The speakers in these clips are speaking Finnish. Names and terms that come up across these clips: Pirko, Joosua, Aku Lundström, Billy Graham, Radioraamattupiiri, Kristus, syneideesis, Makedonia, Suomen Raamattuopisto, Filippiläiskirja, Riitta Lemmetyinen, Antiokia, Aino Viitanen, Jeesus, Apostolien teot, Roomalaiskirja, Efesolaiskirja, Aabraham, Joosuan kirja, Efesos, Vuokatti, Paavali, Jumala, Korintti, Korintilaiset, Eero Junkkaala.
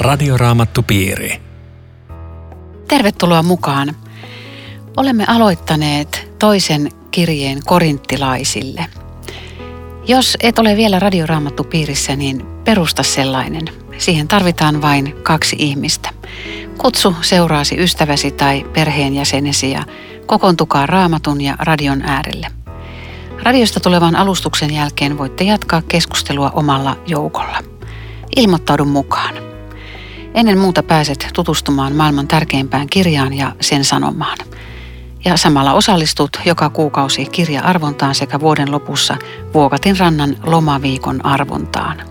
Radioraamattupiiri. Tervetuloa mukaan. Olemme aloittaneet toisen kirjeen korintilaisille. Jos et ole vielä Radioraamattupiirissä, niin perusta sellainen. Siihen tarvitaan vain 2 ihmistä. Kutsu seuraasi ystäväsi tai perheenjäsenesi ja kokoontukaa Raamatun ja radion äärelle. Radiosta tulevan alustuksen jälkeen voitte jatkaa keskustelua omalla joukolla. Ilmoittaudu mukaan. Ennen muuta pääset tutustumaan maailman tärkeimpään kirjaan ja sen sanomaan. Ja samalla osallistut joka kuukausi kirja-arvontaan sekä vuoden lopussa Vuokatin rannan lomaviikon arvontaan.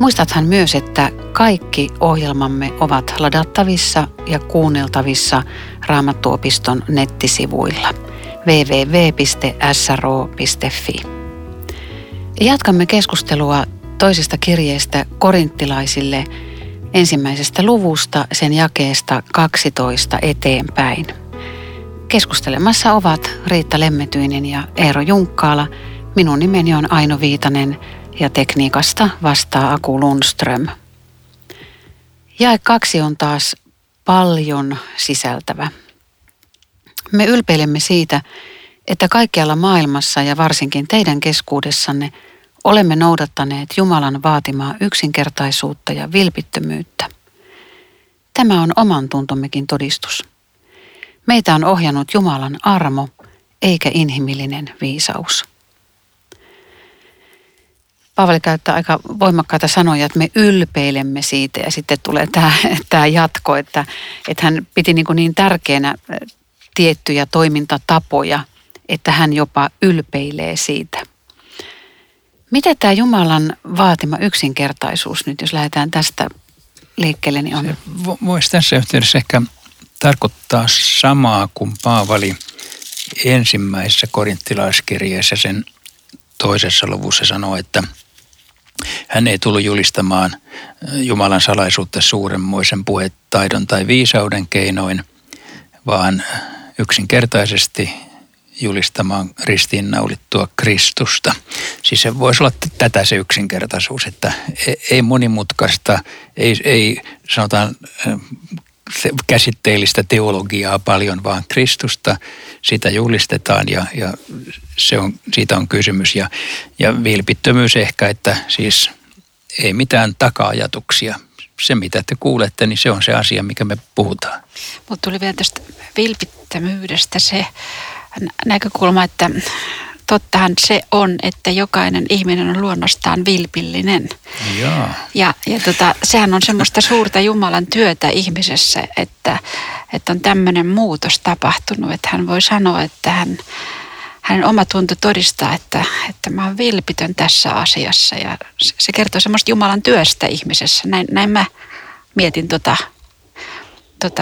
Muistathan myös, että kaikki ohjelmamme ovat ladattavissa ja kuunneltavissa Raamattuopiston nettisivuilla www.sro.fi. Jatkamme keskustelua toisesta kirjeestä korintilaisille ensimmäisestä luvusta sen jakeesta 12 eteenpäin. Keskustelemassa ovat Riitta Lemmetyinen ja Eero Junkkaala. Minun nimeni on Aino Viitanen ja tekniikasta vastaa Aku Lundström. Jae 2 on taas paljon sisältävä. Me ylpeilemme siitä, että kaikkialla maailmassa ja varsinkin teidän keskuudessanne olemme noudattaneet Jumalan vaatimaa yksinkertaisuutta ja vilpittömyyttä. Tämä on oman tuntommekin todistus. Meitä on ohjannut Jumalan armo, eikä inhimillinen viisaus. Paavali käyttää aika voimakkaita sanoja, että me ylpeilemme siitä, ja sitten tulee tämä jatko, että hän piti niin tärkeänä tiettyjä toimintatapoja, että hän jopa ylpeilee siitä. Mitä tämä Jumalan vaatima yksinkertaisuus nyt, jos lähdetään tästä liikkeelle, niin on? Se voisi tässä yhteydessä ehkä tarkoittaa samaa kuin Paavali ensimmäisessä korintilaiskirjeessä sen toisessa luvussa sanoo, että hän ei tullut julistamaan Jumalan salaisuutta suurenmoisen puhetaidon tai viisauden keinoin, vaan yksinkertaisesti julistamaan ristiinnaulittua Kristusta. Siis se voisi olla tätä se yksinkertaisuus, että ei monimutkaista, ei sanotaan käsitteellistä teologiaa paljon, vaan Kristusta, sitä julistetaan ja se on, siitä on kysymys. Ja vilpittömyys ehkä, että siis ei mitään taka-ajatuksia. Se, mitä te kuulette, niin se on se asia, mikä me puhutaan. Mutta tuli vielä tästä vilpittömyydestä se näkökulma, että tottahan se on, että jokainen ihminen on luonnostaan vilpillinen. Jaa. Ja sehän on semmoista suurta Jumalan työtä ihmisessä, että on tämmöinen muutos tapahtunut. Että hän voi sanoa, että hänen oma tunto todistaa, että mä oon vilpitön tässä asiassa. Ja se kertoo semmoista Jumalan työstä ihmisessä. Näin mä mietin tota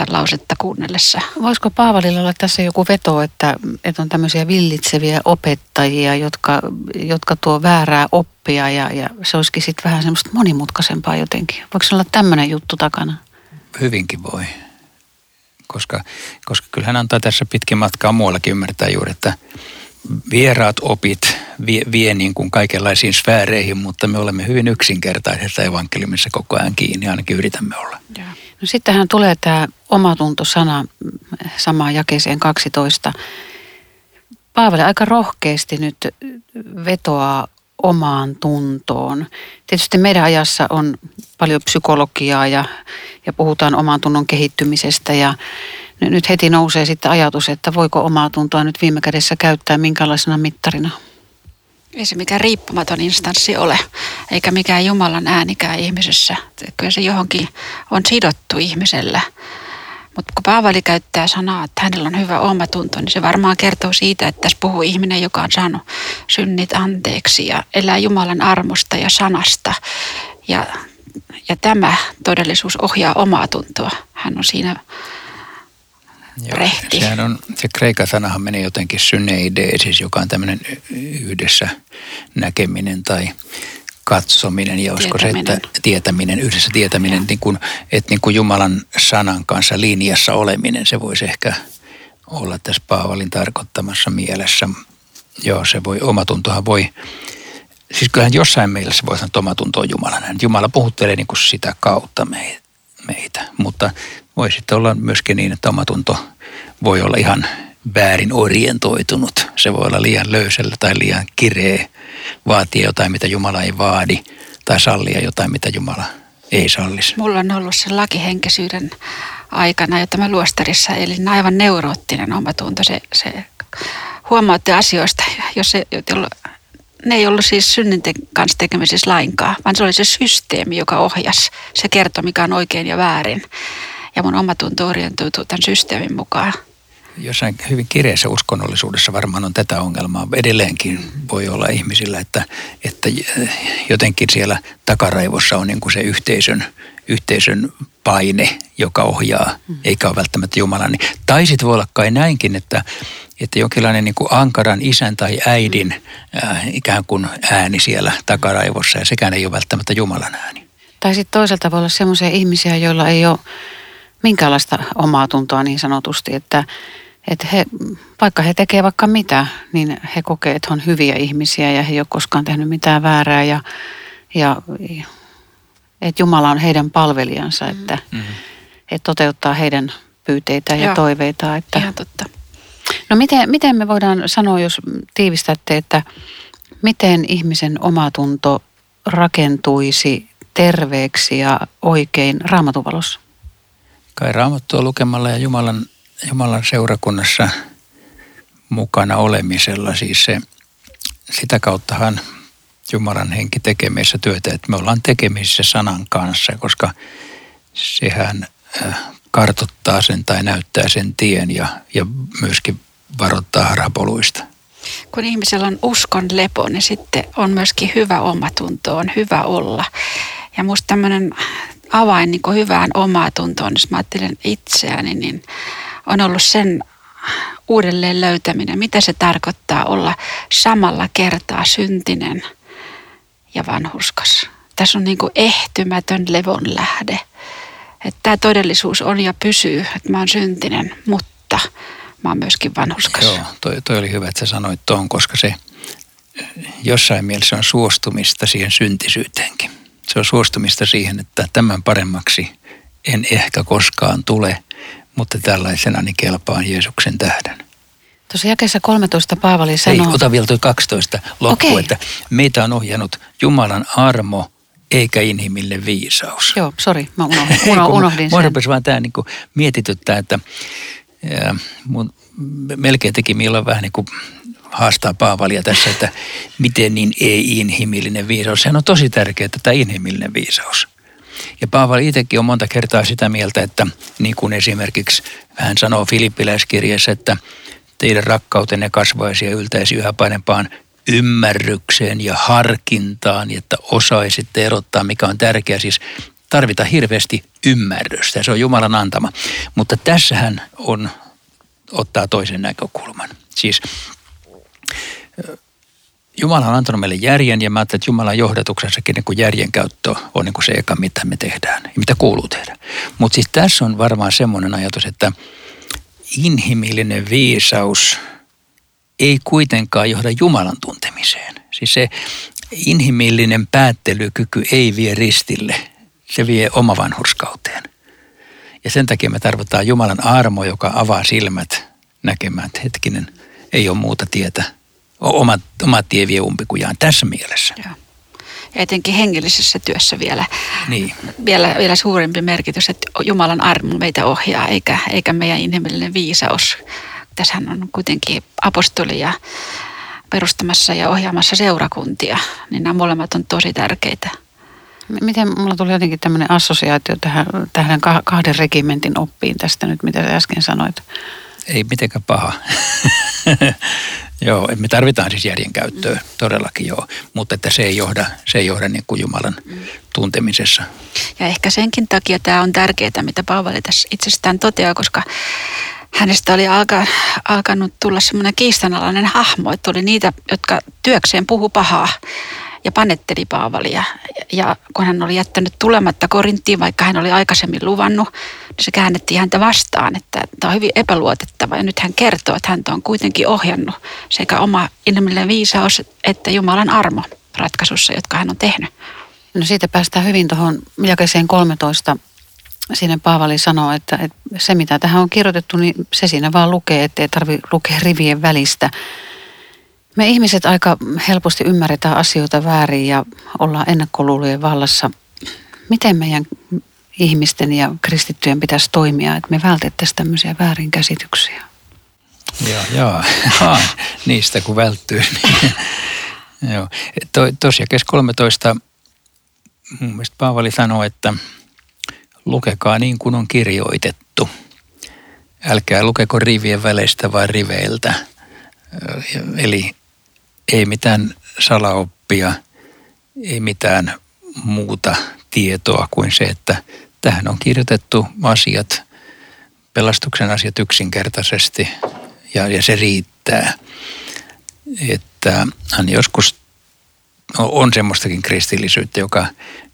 lausetta kuunnellessa. Voisiko Paavalilla olla tässä joku veto, että on tämmöisiä villitseviä opettajia, jotka tuo väärää oppia ja se olisikin sitten vähän semmoista monimutkaisempaa jotenkin. Voiko se olla tämmöinen juttu takana? Hyvinkin voi, koska kyllä hän antaa tässä pitkin matkaa muuallakin ymmärtää juuri, että vieraat opit vie niin kuin kaikenlaisiin sfääreihin, mutta me olemme hyvin yksinkertaisessa evankeliumissa koko ajan kiinni, ainakin yritämme olla. Jaa. No sittenhän tulee tämä omatuntosana samaan jakeeseen 12. Paavali aika rohkeasti nyt vetoaa omaan tuntoon. Tietysti meidän ajassa on paljon psykologiaa ja puhutaan oman tunnon kehittymisestä ja nyt heti nousee sitten ajatus, että voiko omaa tuntoa nyt viime kädessä käyttää minkälaisena mittarina? Ei se mikään riippumaton instanssi ole, eikä mikään Jumalan äänikään ihmisessä. Kyllä se johonkin on sidottu ihmisellä. Mutta kun Paavali käyttää sanaa, että hänellä on hyvä omatunto, niin se varmaan kertoo siitä, että tässä puhuu ihminen, joka on saanut synnit anteeksi ja elää Jumalan armosta ja sanasta. Ja tämä todellisuus ohjaa omaa tuntoa. Hän on siinä rehti. Sehän on, se kreikan sanahan menee jotenkin syneideesis, joka on tämmöinen yhdessä näkeminen tai katsominen ja olisiko se, että tietäminen, yhdessä tietäminen, niin kuin Jumalan sanan kanssa linjassa oleminen, se voisi ehkä olla tässä Paavalin tarkoittamassa mielessä. Joo, se voi, omatuntohan voi Siis kyllähän jossain mielessä voi sanoa, että oma tunto on Jumalana. Jumala puhuttelee niin kuin sitä kautta meitä. Mutta voi sitten olla myöskin niin, että oma tunto voi olla ihan väärin orientoitunut. Se voi olla liian löysällä tai liian kireä, vaatia jotain, mitä Jumala ei vaadi, tai sallia jotain, mitä Jumala ei sallisi. Mulla on ollut sen lakihenkisyyden aikana, jota mä luostarissa elin, aivan neuroottinen omatunto. Se huomautti asioista, ne ei ollut siis synnin kanssa tekemisissä lainkaan, vaan se oli se systeemi, joka ohjasi. Se kertoi, mikä on oikein ja väärin. Ja mun omatunto orientoituu tämän systeemin mukaan. Jossain hyvin kireessä uskonnollisuudessa varmaan on tätä ongelmaa. Edelleenkin voi olla ihmisillä, että jotenkin siellä takaraivossa on niin kuin se yhteisön paine, joka ohjaa, eikä ole välttämättä Jumalan. Tai sitten voi olla kai näinkin, että jonkinlainen niin kuin ankaran isän tai äidin ikään kuin ääni siellä takaraivossa, ja sekään ei ole välttämättä Jumalan ääni. Tai sitten toisaalta voi olla semmoisia ihmisiä, joilla ei ole minkäänlaista omaa tuntoa niin sanotusti, että he, vaikka he tekevät vaikka mitä, niin he kokee, että he on hyviä ihmisiä ja he ei ole koskaan tehnyt mitään väärää ja että Jumala on heidän palvelijansa, että he toteuttaa heidän pyyteitään ja toiveitaan. Että... Ihan totta. No miten me voidaan sanoa, jos tiivistätte, että miten ihmisen omatunto rakentuisi terveeksi ja oikein Raamatun valossa? Kai Raamattua lukemalla ja Jumalan seurakunnassa mukana olemisella, siis sitä kauttahan Jumalan henki tekee meissä työtä, että me ollaan tekemisissä sanan kanssa, koska sehän kartoittaa sen tai näyttää sen tien ja myöskin varoittaa harhapoluista. Kun ihmisellä on uskon lepo, niin sitten on myöskin hyvä omatunto, on hyvä olla. Ja musta tämmöinen avain niin kuin hyvään omaa tuntoon, jos mä ajattelen itseäni, niin on ollut sen uudelleen löytäminen. Mitä se tarkoittaa olla samalla kertaa syntinen ja vanhurskas? Tässä on niin kuin ehtymätön levon lähde. Että tämä todellisuus on ja pysyy, että mä oon syntinen, mutta mä oon myöskin vanhurskas. Joo, toi oli hyvä, että sä sanoit tuon, koska se jossain mielessä on suostumista siihen syntisyyteenkin. Se on suostumista siihen, että tämän paremmaksi en ehkä koskaan tule, mutta tällaisenani kelpaan Jeesuksen tähden. Tuossa jakeessa 13 Paavali sanoo... Ei, ota vielä toi 12 loppu, okay. Että meitä on ohjannut Jumalan armo eikä inhimillinen viisaus. Joo, sori, mä unohdin sen. Mä rupesin vaan tämä niinku mietityttää, että mun melkein teki milloin vähän niin kuin... haastaa Paavalia tässä, että miten niin ei-inhimillinen viisaus. Sehän on tosi tärkeää, tämä inhimillinen viisaus. Ja Paavali itsekin on monta kertaa sitä mieltä, että niin kuin esimerkiksi hän sanoo Filippiläiskirjassa, että teidän rakkautenne kasvaisi ja yltäisi yhä parempaan ymmärrykseen ja harkintaan, että osaisitte erottaa, mikä on tärkeää. Siis tarvitaan hirveästi ymmärrystä, se on Jumalan antama. Mutta tässähän on, ottaa toisen näkökulman. Siis Jumala on antanut meille järjen ja mä ajattelen, että Jumalan johdatuksessakin niin kuin järjen käyttö on niin kuin se eka, mitä me tehdään ja mitä kuuluu tehdä. Mutta siis tässä on varmaan semmoinen ajatus, että inhimillinen viisaus ei kuitenkaan johda Jumalan tuntemiseen. Siis se inhimillinen päättelykyky ei vie ristille, se vie omavanhurskauteen. Ja sen takia me tarvitaan Jumalan armo, joka avaa silmät näkemään, että hetkinen, ei ole muuta tietä. Oma tie vie umpikujaan tässä mielessä. Joo. Ja etenkin hengellisessä työssä vielä suurempi merkitys, että Jumalan armo meitä ohjaa, eikä meidän inhimillinen viisaus. Tässähän on kuitenkin apostolia perustamassa ja ohjaamassa seurakuntia, niin nämä molemmat on tosi tärkeitä. Miten mulla tuli jotenkin tämmöinen assosiaatio tähän kahden regimentin oppiin tästä nyt, mitä sä äsken sanoit? Ei mitenkään paha. Joo, me tarvitaan siis järjen käyttöä, todellakin joo, mutta että se ei johda niin kuin Jumalan tuntemisessa. Ja ehkä senkin takia tämä on tärkeää, mitä Paavali tässä itsestään toteaa, koska hänestä oli alkanut tulla semmoinen kiistanalainen hahmo, että oli niitä, jotka työkseen puhu pahaa ja panetteli Paavalia. Ja kun hän oli jättänyt tulematta Korinttiin, vaikka hän oli aikaisemmin luvannut, niin se käännettiin häntä vastaan, että tämä on hyvin epäluotettava. Ja nyt hän kertoo, että häntä on kuitenkin ohjannut sekä oma inhimillinen viisaus että Jumalan armo. ratkaisussa, jotka hän on tehnyt. No siitä päästään hyvin tuohon jakeeseen 13. Siinä Paavali sanoo, että se mitä tähän on kirjoitettu, niin se siinä vaan lukee, ettei tarvitse lukea rivien välistä. Me ihmiset aika helposti ymmärretään asioita väärin ja ollaan ennakkoluulojen vallassa. Miten meidän ihmisten ja kristittyjen pitäisi toimia, että me vältettäisiin tämmöisiä väärinkäsityksiä? Joo. Niistä kun välttyy. Joo. Tosiaan kes 13 mun mielestä Paavali sanoo, että lukekaa niin kuin on kirjoitettu. Älkää lukeko rivien väleistä vaan riveiltä. Eli ei mitään salaoppia, ei mitään muuta tietoa kuin se, että tähän on kirjoitettu asiat, pelastuksen asiat yksinkertaisesti ja se riittää. Että joskus on semmoistakin kristillisyyttä, joka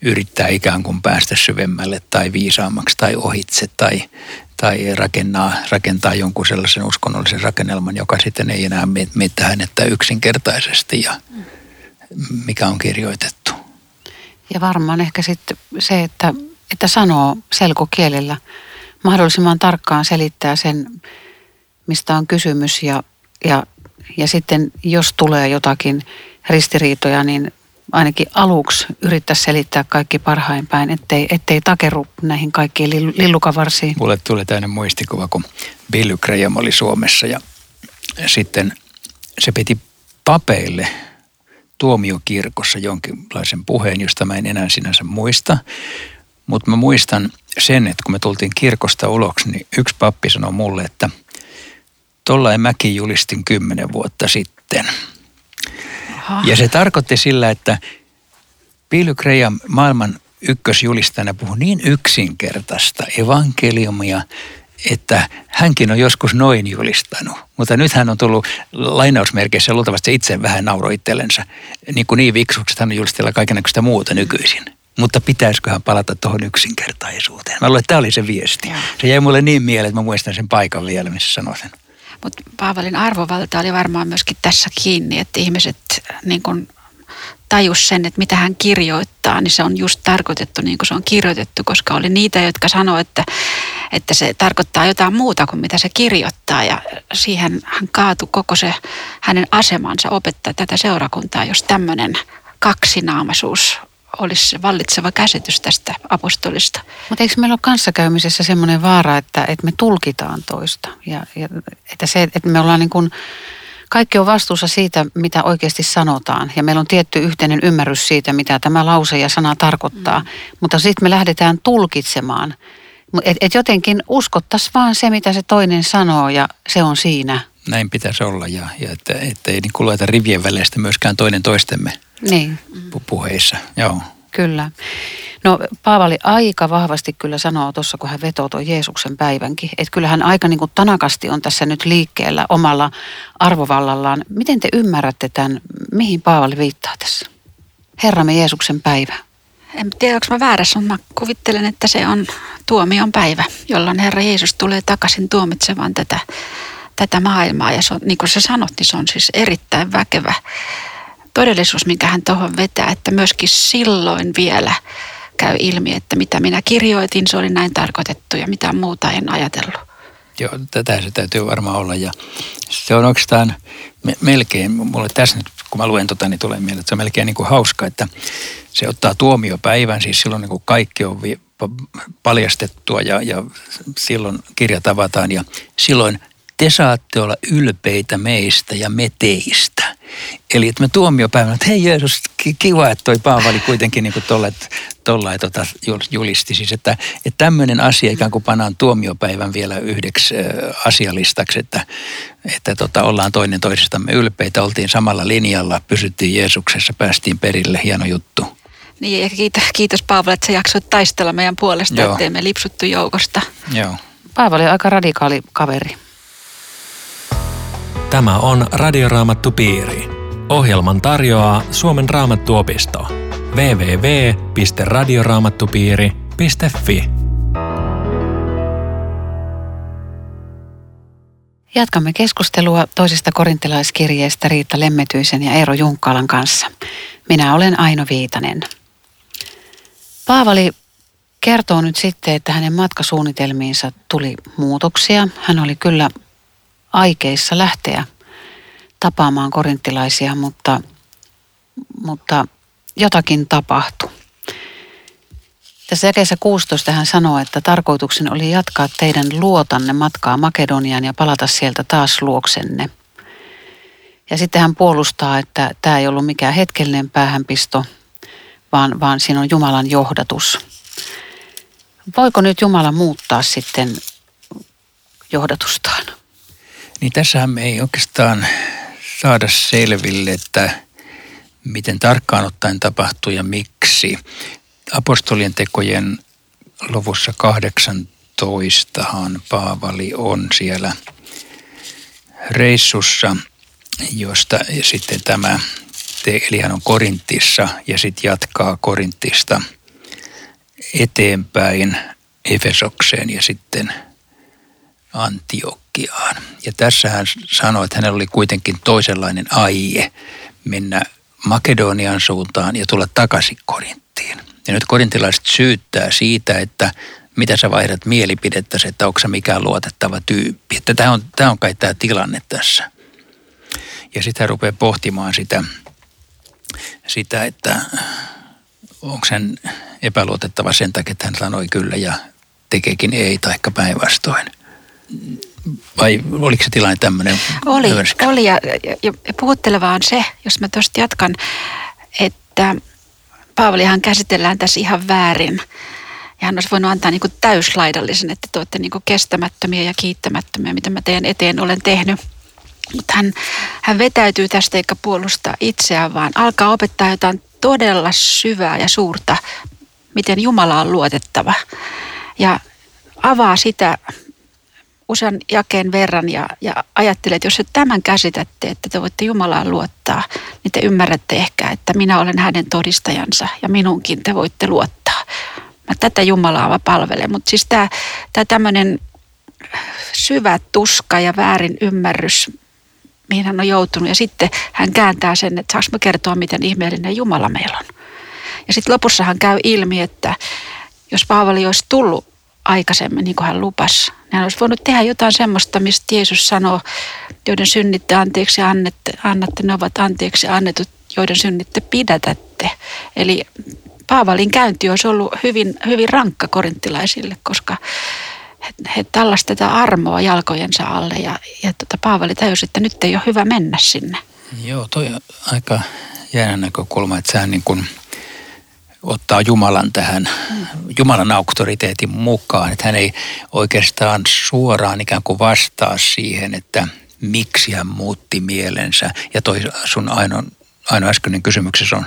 yrittää ikään kuin päästä syvemmälle tai viisaammaksi tai ohitse tai rakentaa jonkun sellaisen uskonnollisen rakennelman, joka sitten ei enää mitään hänettä yksinkertaisesti ja mikä on kirjoitettu. Ja varmaan ehkä sitten se, että sanoo selkokielellä mahdollisimman tarkkaan selittää sen, mistä on kysymys ja sitten jos tulee jotakin ristiriitoja, niin ainakin aluksi yrittää selittää kaikki parhain päin, ettei takeru näihin kaikkiin lillukavarsiin. Mulle tulee tämmöinen muistikuva, kun Billy Graham oli Suomessa ja sitten se piti papeille tuomiokirkossa jonkinlaisen puheen, josta mä en enää sinänsä muista. Mutta mä muistan sen, että kun me tultiin kirkosta ulos, niin yksi pappi sanoi mulle, että tollain mäkin julistin 10 vuotta sitten. Aha. Ja se tarkoitti sillä, että Billy Graham, maailman ykkösjulistajana, puhui niin yksinkertaista evankeliumia, että hänkin on joskus noin julistanut. Mutta nyt hän on tullut lainausmerkeissä, luultavasti itse vähän nauroi itsellensä, niin kuin niin viksuksi, hän on julistella kaikennäköistä muuta nykyisin. Mutta pitäisiköhän palata tuohon yksinkertaisuuteen? Mä luulen, että tämä oli se viesti. Ja. Se jäi mulle niin mieleen, että mä muistan sen paikan vielä, missä sanoin sen. Mutta Paavalin arvovalta oli varmaan myöskin tässä kiinni, että ihmiset niin kun tajus sen, että mitä hän kirjoittaa, niin se on just tarkoitettu niin kuin se on kirjoitettu, koska oli niitä, jotka sanoi, että se tarkoittaa jotain muuta kuin mitä se kirjoittaa ja siihen hän kaatui koko se hänen asemansa opettaa tätä seurakuntaa, jos tämmöinen kaksinaamaisuus olisi vallitseva käsitys tästä apostolista. Mutta eikö meillä ole kanssakäymisessä semmoinen vaara, että me tulkitaan toista? Ja että se, että me ollaan niin kuin, kaikki on vastuussa siitä, mitä oikeasti sanotaan. Ja meillä on tietty yhteinen ymmärrys siitä, mitä tämä lause ja sana tarkoittaa. Mutta sitten me lähdetään tulkitsemaan. Että jotenkin uskottaisiin vaan se, mitä se toinen sanoo ja se on siinä. Näin pitäisi olla ja että ei niin lueta rivien väleistä myöskään toinen toistemme. Niin. Puheissa, joo. Kyllä. No Paavali aika vahvasti kyllä sanoo tuossa, kun hän vetoo tuon Jeesuksen päivänkin, että kyllä hän aika niin kuin tanakasti on tässä nyt liikkeellä omalla arvovallallaan. Miten te ymmärrätte tämän, mihin Paavali viittaa tässä? Herramme Jeesuksen päivä. En tiedä, onko mä väärässä, mutta mä kuvittelen, että se on tuomion päivä, jolloin Herra Jeesus tulee takaisin tuomitsemaan tätä maailmaa. Ja se on, niin kuin sä sanot, niin se on siis erittäin väkevä todellisuus, minkä hän tuohon vetää, että myöskin silloin vielä käy ilmi, että mitä minä kirjoitin, se oli näin tarkoitettu ja mitä muuta en ajatellut. Joo, tätä se täytyy varmaan olla ja se on oikeastaan melkein, mulle tässä nyt kun mä luen tota, niin tulee mieleen, että se on melkein niin kuin hauska, että se ottaa tuomiopäivän, siis silloin niin kuin kaikki on paljastettua ja silloin kirjat avataan ja silloin te saatte olla ylpeitä meistä ja me teistä. Eli että me tuomiopäivänä, että hei Jeesus, kiva, että toi Paavali kuitenkin niin kuin tuolla julisti. Siis, että tämmöinen asia ikään kuin pannaan tuomiopäivän vielä yhdeksi asialistaksi, että ollaan toinen toisistamme ylpeitä. Oltiin samalla linjalla, pysyttiin Jeesuksessa, päästiin perille, hieno juttu. Niin ja kiitos Paavali, että sä jaksoit taistella meidän puolesta, ettei me lipsuttu joukosta. Joo. Paavali on aika radikaali kaveri. Tämä on Radioraamattupiiri. Ohjelman tarjoaa Suomen Raamattuopisto. www.radioraamattupiiri.fi Jatkamme keskustelua toisesta korintilaiskirjeestä Riitta Lemmetyisen ja Eero Junkkaalan kanssa. Minä olen Aino Viitanen. Paavali kertoo nyt sitten, että hänen matkasuunnitelmiinsa tuli muutoksia. Hän oli kyllä aikeissa lähteä tapaamaan korintilaisia, mutta jotakin tapahtui. Tässä jakeessa 16 hän sanoo, että tarkoituksen oli jatkaa teidän luotanne matkaa Makedoniaan ja palata sieltä taas luoksenne. Ja sitten hän puolustaa, että tämä ei ollut mikään hetkellinen päähänpisto, vaan siinä on Jumalan johdatus. Voiko nyt Jumala muuttaa sitten johdatustaan? Niin tässähän me ei oikeastaan saada selville, että miten tarkkaan ottaen tapahtuu ja miksi. Apostolien tekojen luvussa 18han Paavali on siellä reissussa, josta sitten eli hän on Korintissa ja sitten jatkaa Korintista eteenpäin Efesokseen ja sitten Antiokiaan. Ja tässä hän sanoi, että hänellä oli kuitenkin toisenlainen aie mennä Makedonian suuntaan ja tulla takaisin Korinttiin. Ja nyt korintilaiset syyttää siitä, että mitä sä vaihdat mielipidettäsi, että onko sä mikään luotettava tyyppi. Että tämä on kai tämä tilanne tässä. Ja sitten hän rupeaa pohtimaan sitä, että onko hän epäluotettava sen takia, että hän sanoi kyllä ja tekeekin ei, taikka päinvastoin. Vai oliko se tilanne tämmöinen? Oli ja puhutteleva on se, jos mä tuosta jatkan, että Paavalihan käsitellään tässä ihan väärin. Ja hän olisi voinut antaa niin kuin täyslaidallisen, että te olette niin kuin kestämättömiä ja kiittämättömiä, mitä mä teidän eteen olen tehnyt. Mutta hän vetäytyy tästä eikä puolusta itseään, vaan alkaa opettaa jotain todella syvää ja suurta, miten Jumala on luotettava. Ja avaa sitä usean jakeen verran ja ajattelee, että jos tämän käsitätte, että te voitte Jumalaan luottaa, niin te ymmärrätte ehkä, että minä olen hänen todistajansa ja minunkin te voitte luottaa. Mä tätä Jumalaa vaan palvelen, mutta siis tämä tämmöinen syvä tuska ja väärin ymmärrys, mihin hän on joutunut ja sitten hän kääntää sen, että saanko mä kertoa, miten ihmeellinen Jumala meillä on. Ja sitten lopussahan käy ilmi, että jos Paavali olisi tullut aikaisemmin, niin kuin hän lupasi, niin hän olisi voinut tehdä jotain semmoista, mistä Jeesus sanoo, joiden synnitte anteeksi annatte, ne ovat anteeksi annetut, joiden synnitte pidätätte. Eli Paavalin käynti olisi ollut hyvin, hyvin rankka korintilaisille, koska he tallasivat tätä armoa jalkojensa alle ja Paavali tajusi, että nyt ei ole hyvä mennä sinne. Joo, toi on aika jäänä näkökulma, että sehän niin kuin ottaa Jumalan tähän, Jumalan auktoriteetin mukaan, että hän ei oikeastaan suoraan ikään kuin vastaa siihen, että miksi hän muutti mielensä. Ja toi sun ainoa äskeinen kysymyksessä on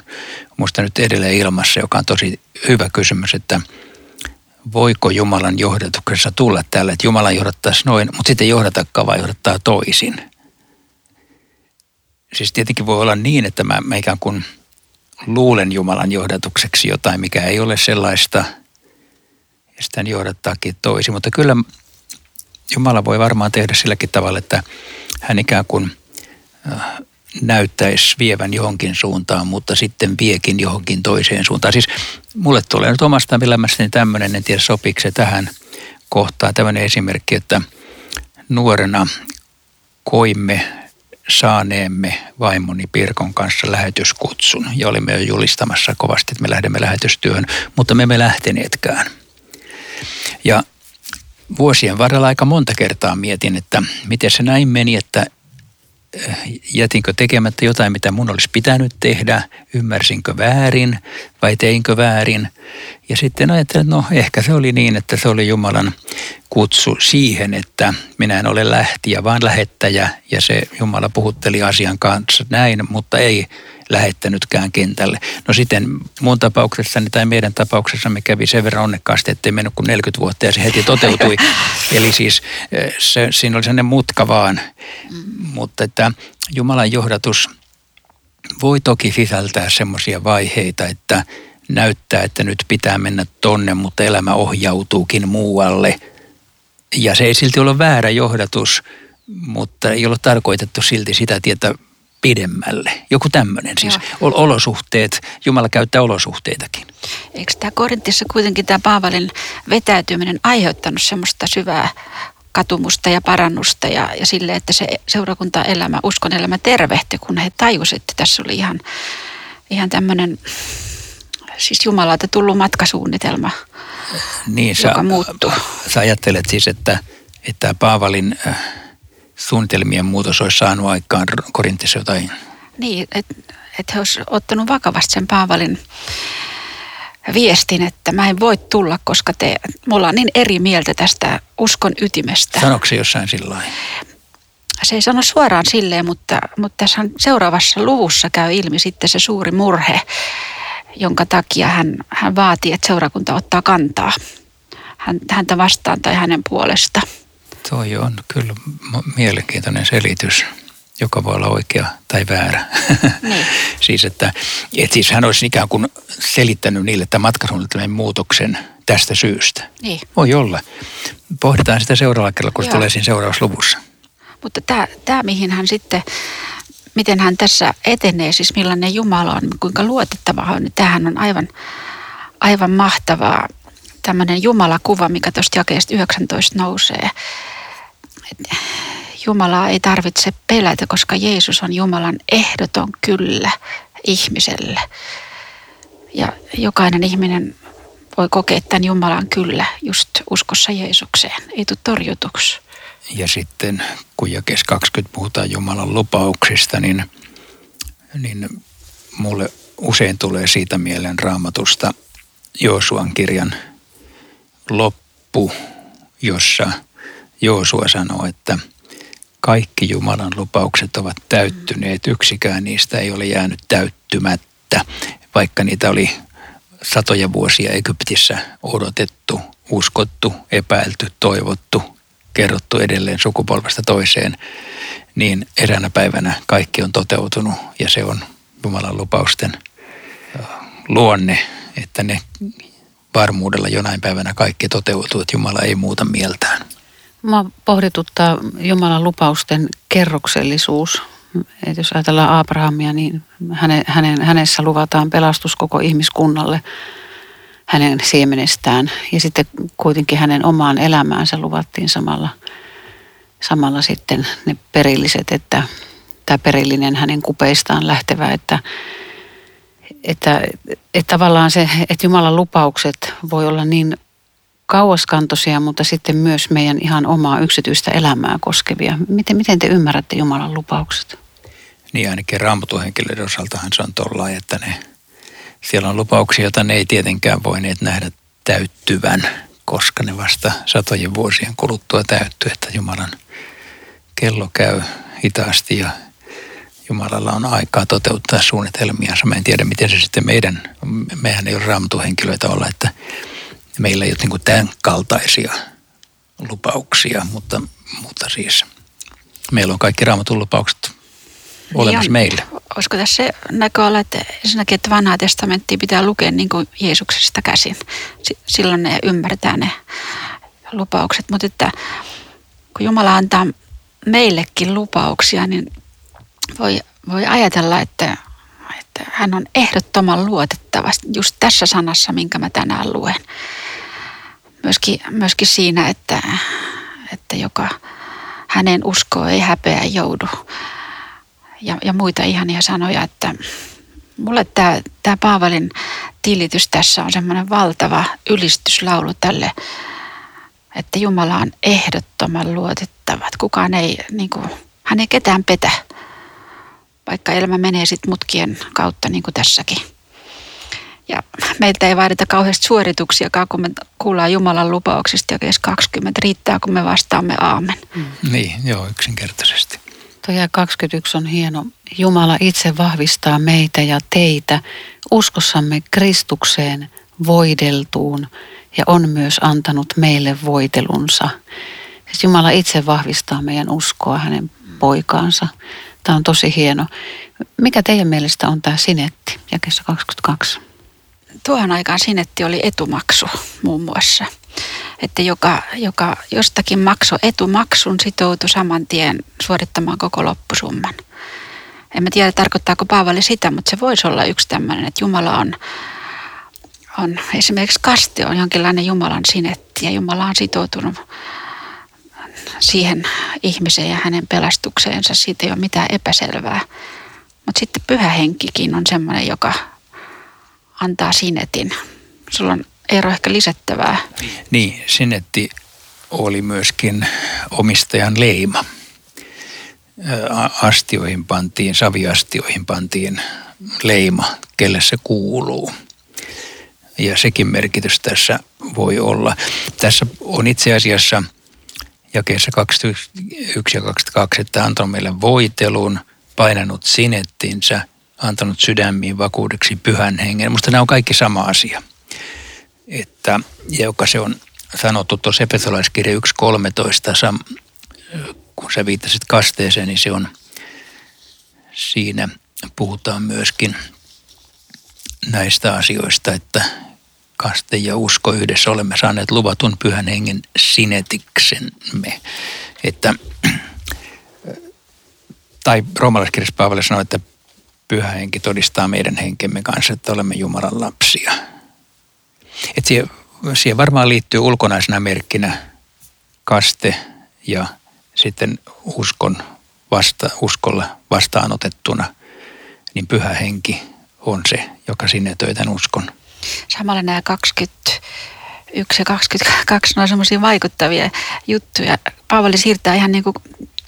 musta nyt edelleen ilmassa, joka on tosi hyvä kysymys, että voiko Jumalan johdatuksessa tulla tällä, että Jumala johdattaisi noin, mutta sitten ei johdatakaan, vaan johdattaa toisin. Siis tietenkin voi olla niin, että mä ikään kuin luulen Jumalan johdatukseksi jotain, mikä ei ole sellaista, ja sitä hän johdattaakin toisin. Mutta kyllä Jumala voi varmaan tehdä silläkin tavalla, että hän ikään kuin näyttäisi vievän johonkin suuntaan, mutta sitten viekin johonkin toiseen suuntaan. Siis mulle tulee nyt omasta elämästäni tämmöinen, en tiedä sopiiko se tähän kohtaan, tämmöinen esimerkki, että nuorena koimme saaneemme vaimoni Pirkon kanssa lähetyskutsun ja olimme jo julistamassa kovasti, että me lähdemme lähetystyöhön, mutta me emme lähteneetkään. Ja vuosien varrella aika monta kertaa mietin, että miten se näin meni, että jätinkö tekemättä jotain, mitä mun olisi pitänyt tehdä, ymmärsinkö väärin vai teinkö väärin. Ja sitten ajattelin, että no ehkä se oli niin, että se oli Jumalan kutsu siihen, että minä en ole lähtijä, vaan lähettäjä. Ja se Jumala puhutteli asian kanssa näin, mutta ei lähettänytkään kentälle. No sitten mun tapauksessani tai meidän tapauksessamme kävi sen verran onnekkaasti, ettei mennyt kuin 40 vuotta ja se heti toteutui. Eli siis siinä oli sellainen mutka vaan, mutta että Jumalan johdatus voi toki sisältää semmoisia vaiheita, että näyttää, että nyt pitää mennä tonne, mutta elämä ohjautuukin muualle. Ja se ei silti ole väärä johdatus, mutta ei ole tarkoitettu silti sitä tietä pidemmälle. Joku tämmöinen siis. Olosuhteet, Jumala käyttää olosuhteitakin. Eikö tämä Korintissa kuitenkin tämä Paavalin vetäytyminen aiheuttanut semmoista syvää katumusta ja parannusta ja sille, että se seurakuntaelämä, uskonelämä tervehti, kun he tajusivat, että tässä oli ihan tämmöinen siis Jumalalta tullut matkasuunnitelma, niin, joka muuttuu. Sä ajattelet siis, että Paavalin suunnitelmien muutos olisi saanut aikaan Korintissa jotain? Niin, että he olisivat ottanut vakavasti sen Paavalin viestin, että mä en voi tulla, koska me ollaan niin eri mieltä tästä uskon ytimestä. Sanoiko se jossain sillain? Se ei sano suoraan silleen, mutta tässä seuraavassa luvussa käy ilmi sitten se suuri murhe, jonka takia hän vaatii, että seurakunta ottaa kantaa häntä vastaan tai hänen puolesta. Toi on kyllä mielenkiintoinen selitys, joka voi olla oikea tai väärä. Niin. Siis, että siis hän olisi ikään kuin selittänyt niille tämän matkasuunnitelman muutoksen tästä syystä. Niin. Voi olla. Pohditaan sitä seuraavalla kerralla, kun se tulee siinä seuraavassa luvussa. Mutta tämä, mihin hän sitten, miten hän tässä etenee, siis millainen Jumala on, kuinka luotettava on, niin tämähän on aivan mahtavaa. Tämmöinen Jumalakuva, mikä tuosta jakeesta 19 nousee. Jumalaa ei tarvitse pelätä, koska Jeesus on Jumalan ehdoton kyllä ihmiselle. Ja jokainen ihminen voi kokea tämän Jumalan kyllä just uskossa Jeesukseen. Ei tule torjutuksi. Ja sitten kun jakeessa 20 puhutaan Jumalan lupauksista, niin mulle usein tulee siitä mieleen Raamatusta Joosuan kirjan loppu, jossa Joosua sanoo, että kaikki Jumalan lupaukset ovat täyttyneet, yksikään niistä ei ole jäänyt täyttymättä, vaikka niitä oli satoja vuosia Egyptissä odotettu, uskottu, epäilty, toivottu, kerrottu edelleen sukupolvesta toiseen, niin eräänä päivänä kaikki on toteutunut ja se on Jumalan lupausten luonne, että ne varmuudella jonain päivänä kaikki toteutuu, että Jumala ei muuta mieltään. Mä pohdituttaa Jumalan lupausten kerroksellisuus. Et jos ajatellaan Aabrahamia, niin hänessä luvataan pelastus koko ihmiskunnalle hänen siemenestään. Ja sitten kuitenkin hänen omaan elämäänsä luvattiin samalla sitten ne perilliset, että tämä perillinen hänen kupeistaan lähtevä, että tavallaan se, että Jumalan lupaukset voi olla niin kauaskantoisia, mutta sitten myös meidän ihan omaa yksityistä elämää koskevia. Miten te ymmärrätte Jumalan lupaukset? Niin ainakin raamatuhenkilöiden osaltahan se on tollain, että siellä on lupauksia, joita ne ei tietenkään voineet nähdä täyttyvän, koska ne vasta satojen vuosien kuluttua täyttyy, että Jumalan kello käy hitaasti ja Jumalalla on aikaa toteuttaa suunnitelmiansa. Mä en tiedä, miten se sitten mehän ei ole raamatuhenkilöitä olla, että meillä ei ole niin kuin tämän kaltaisia lupauksia, mutta siis meillä on kaikki raamatun lupaukset olemassa meillä. Olisiko tässä se näköala, että ensinnäkin, että vanhaa testamenttia pitää lukea niin kuin Jeesuksesta käsin. Silloin ne ymmärtää ne lupaukset, mutta että kun Jumala antaa meillekin lupauksia, niin voi ajatella, että hän on ehdottoman luotettava just tässä sanassa, minkä mä tänään luen. Myöskin siinä, että joka hänen uskoo ei häpeä joudu. Ja muita ihania sanoja, että mulle tämä Paavalin tilitys tässä on semmoinen valtava ylistyslaulu tälle, että Jumala on ehdottoman luotettava. Kukaan ei, niin kuin, hän ei ketään petä. Vaikka elämä menee sitten mutkien kautta, niin kuin tässäkin. Ja meiltä ei vaadita kauheasti suorituksiakaan, kun me kuullaan Jumalan lupauksista jakeessa 20. Riittää, kun me vastaamme aamen. Niin, joo, yksinkertaisesti. Tuo jae 21 on hieno. Jumala itse vahvistaa meitä ja teitä uskossamme Kristukseen voideltuun ja on myös antanut meille voitelunsa. Siis Jumala itse vahvistaa meidän uskoa hänen poikaansa. Tämä on tosi hieno. Mikä teidän mielestä on tämä sinetti, jakeessa 22? Tuohon aikaan sinetti oli etumaksu muun muassa. Että joka jostakin maksoi etumaksun, sitoutui saman tien suorittamaan koko loppusumman. En mä tiedä, tarkoittaako Paavali sitä, mutta se voisi olla yksi tämmöinen, että Jumala on esimerkiksi kaste on jonkinlainen Jumalan sinetti ja Jumala on sitoutunut siihen ihmiseen ja hänen pelastukseensa. Siitä ei ole mitään epäselvää. Mutta sitten Pyhä Henkikin on semmoinen, joka antaa sinetin. Sulla on Eero ehkä lisättävää. Niin, sinetti oli myöskin omistajan leima. Saviastioihin pantiin leima, kelle se kuuluu. Ja sekin merkitys tässä voi olla. Tässä on itse asiassa jakeessa 21 ja 22, että hän antoi meille voitelun, painanut sinettinsä, antanut sydämiin vakuudeksi Pyhän Hengen. Musta nämä on kaikki sama asia. Että, joka se on sanottu tuossa Efesolaiskirja 1.13, kun sä viittasit kasteeseen, niin se on, siinä puhutaan myöskin näistä asioista, että kaste ja usko yhdessä olemme saaneet luvatun Pyhän Hengen sinetiksemme. Että, tai Roomalaiskirjassa Paavali sanoi, että Pyhä Henki todistaa meidän henkemme kanssa, että olemme Jumalan lapsia. Että siihen varmaan liittyy ulkonaisena merkkinä kaste ja sitten uskolla vastaanotettuna, niin Pyhä Henki on se, joka sinetöi tämän uskon. Samalla nämä 21 ja 22 on semmoisia vaikuttavia juttuja. Paavali siirtää ihan niin kuin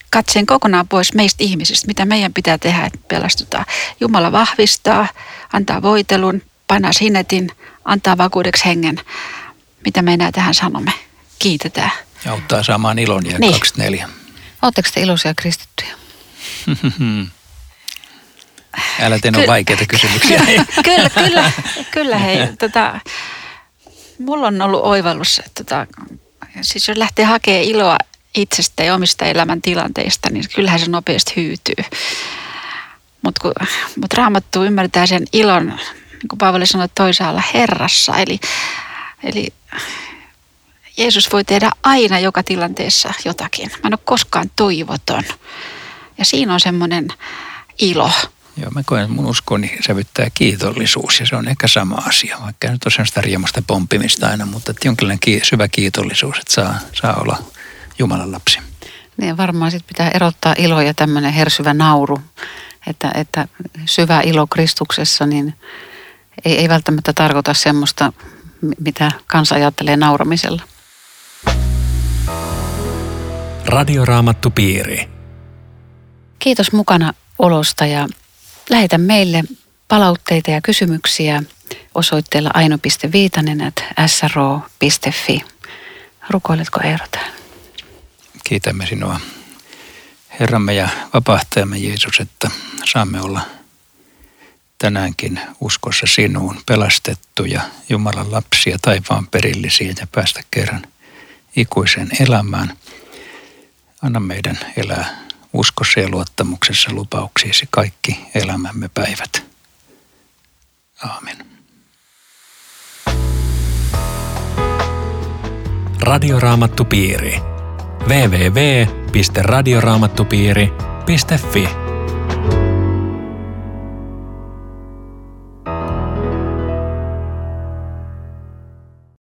katseen kokonaan pois meistä ihmisistä, mitä meidän pitää tehdä, että pelastutaan. Jumala vahvistaa, antaa voitelun, painaa sinetin, antaa vakuudeksi hengen, mitä me enää tähän sanomme. Kiitetään. Ja auttaa saamaan ilon ja niin. 24. Oletteko te iloisia kristittyjä? Älä tee on vaikeita kysymyksiä. Kyllä hei. Mulla on ollut oivallus, siis jos lähtee hakemaan iloa itsestä ja omista elämäntilanteista, niin kyllähän se nopeasti hyytyy. Mutta Raamattu ymmärtää sen ilon, niin kuin Paavali sanoi, toisaalla Herrassa. Eli Jeesus voi tehdä aina joka tilanteessa jotakin. Mä en ole koskaan toivoton. Ja siinä on semmoinen ilo. Joo, mä koen, että mun uskoni sävyttää kiitollisuus ja se on ehkä sama asia. Vaikka nyt on semmoista riemusta pomppimista aina, mutta jonkinlainen syvä kiitollisuus, että saa olla Jumalan lapsi. Niin varmaan sit pitää erottaa ilo ja tämmöinen hersyvä nauru. Että syvä ilo Kristuksessa niin ei välttämättä tarkoita semmoista, mitä kansa ajattelee nauramisella. Radioraamattupiiri. Kiitos mukana olosta ja lähetä meille palautteita ja kysymyksiä osoitteella aino.viitanen@sro.fi. Rukoiletko Eero täällä? Kiitämme sinua, Herramme ja vapahtajamme Jeesus, että saamme olla tänäänkin uskossa sinuun pelastettuja Jumalan lapsia, taivaan perillisiä ja päästä kerran ikuiseen elämään. Anna meidän elää uskossa ja luottamuksessa lupauksiisi kaikki elämämme päivät. Aamen. Radioraamattupiiri. www.radioraamattupiiri.fi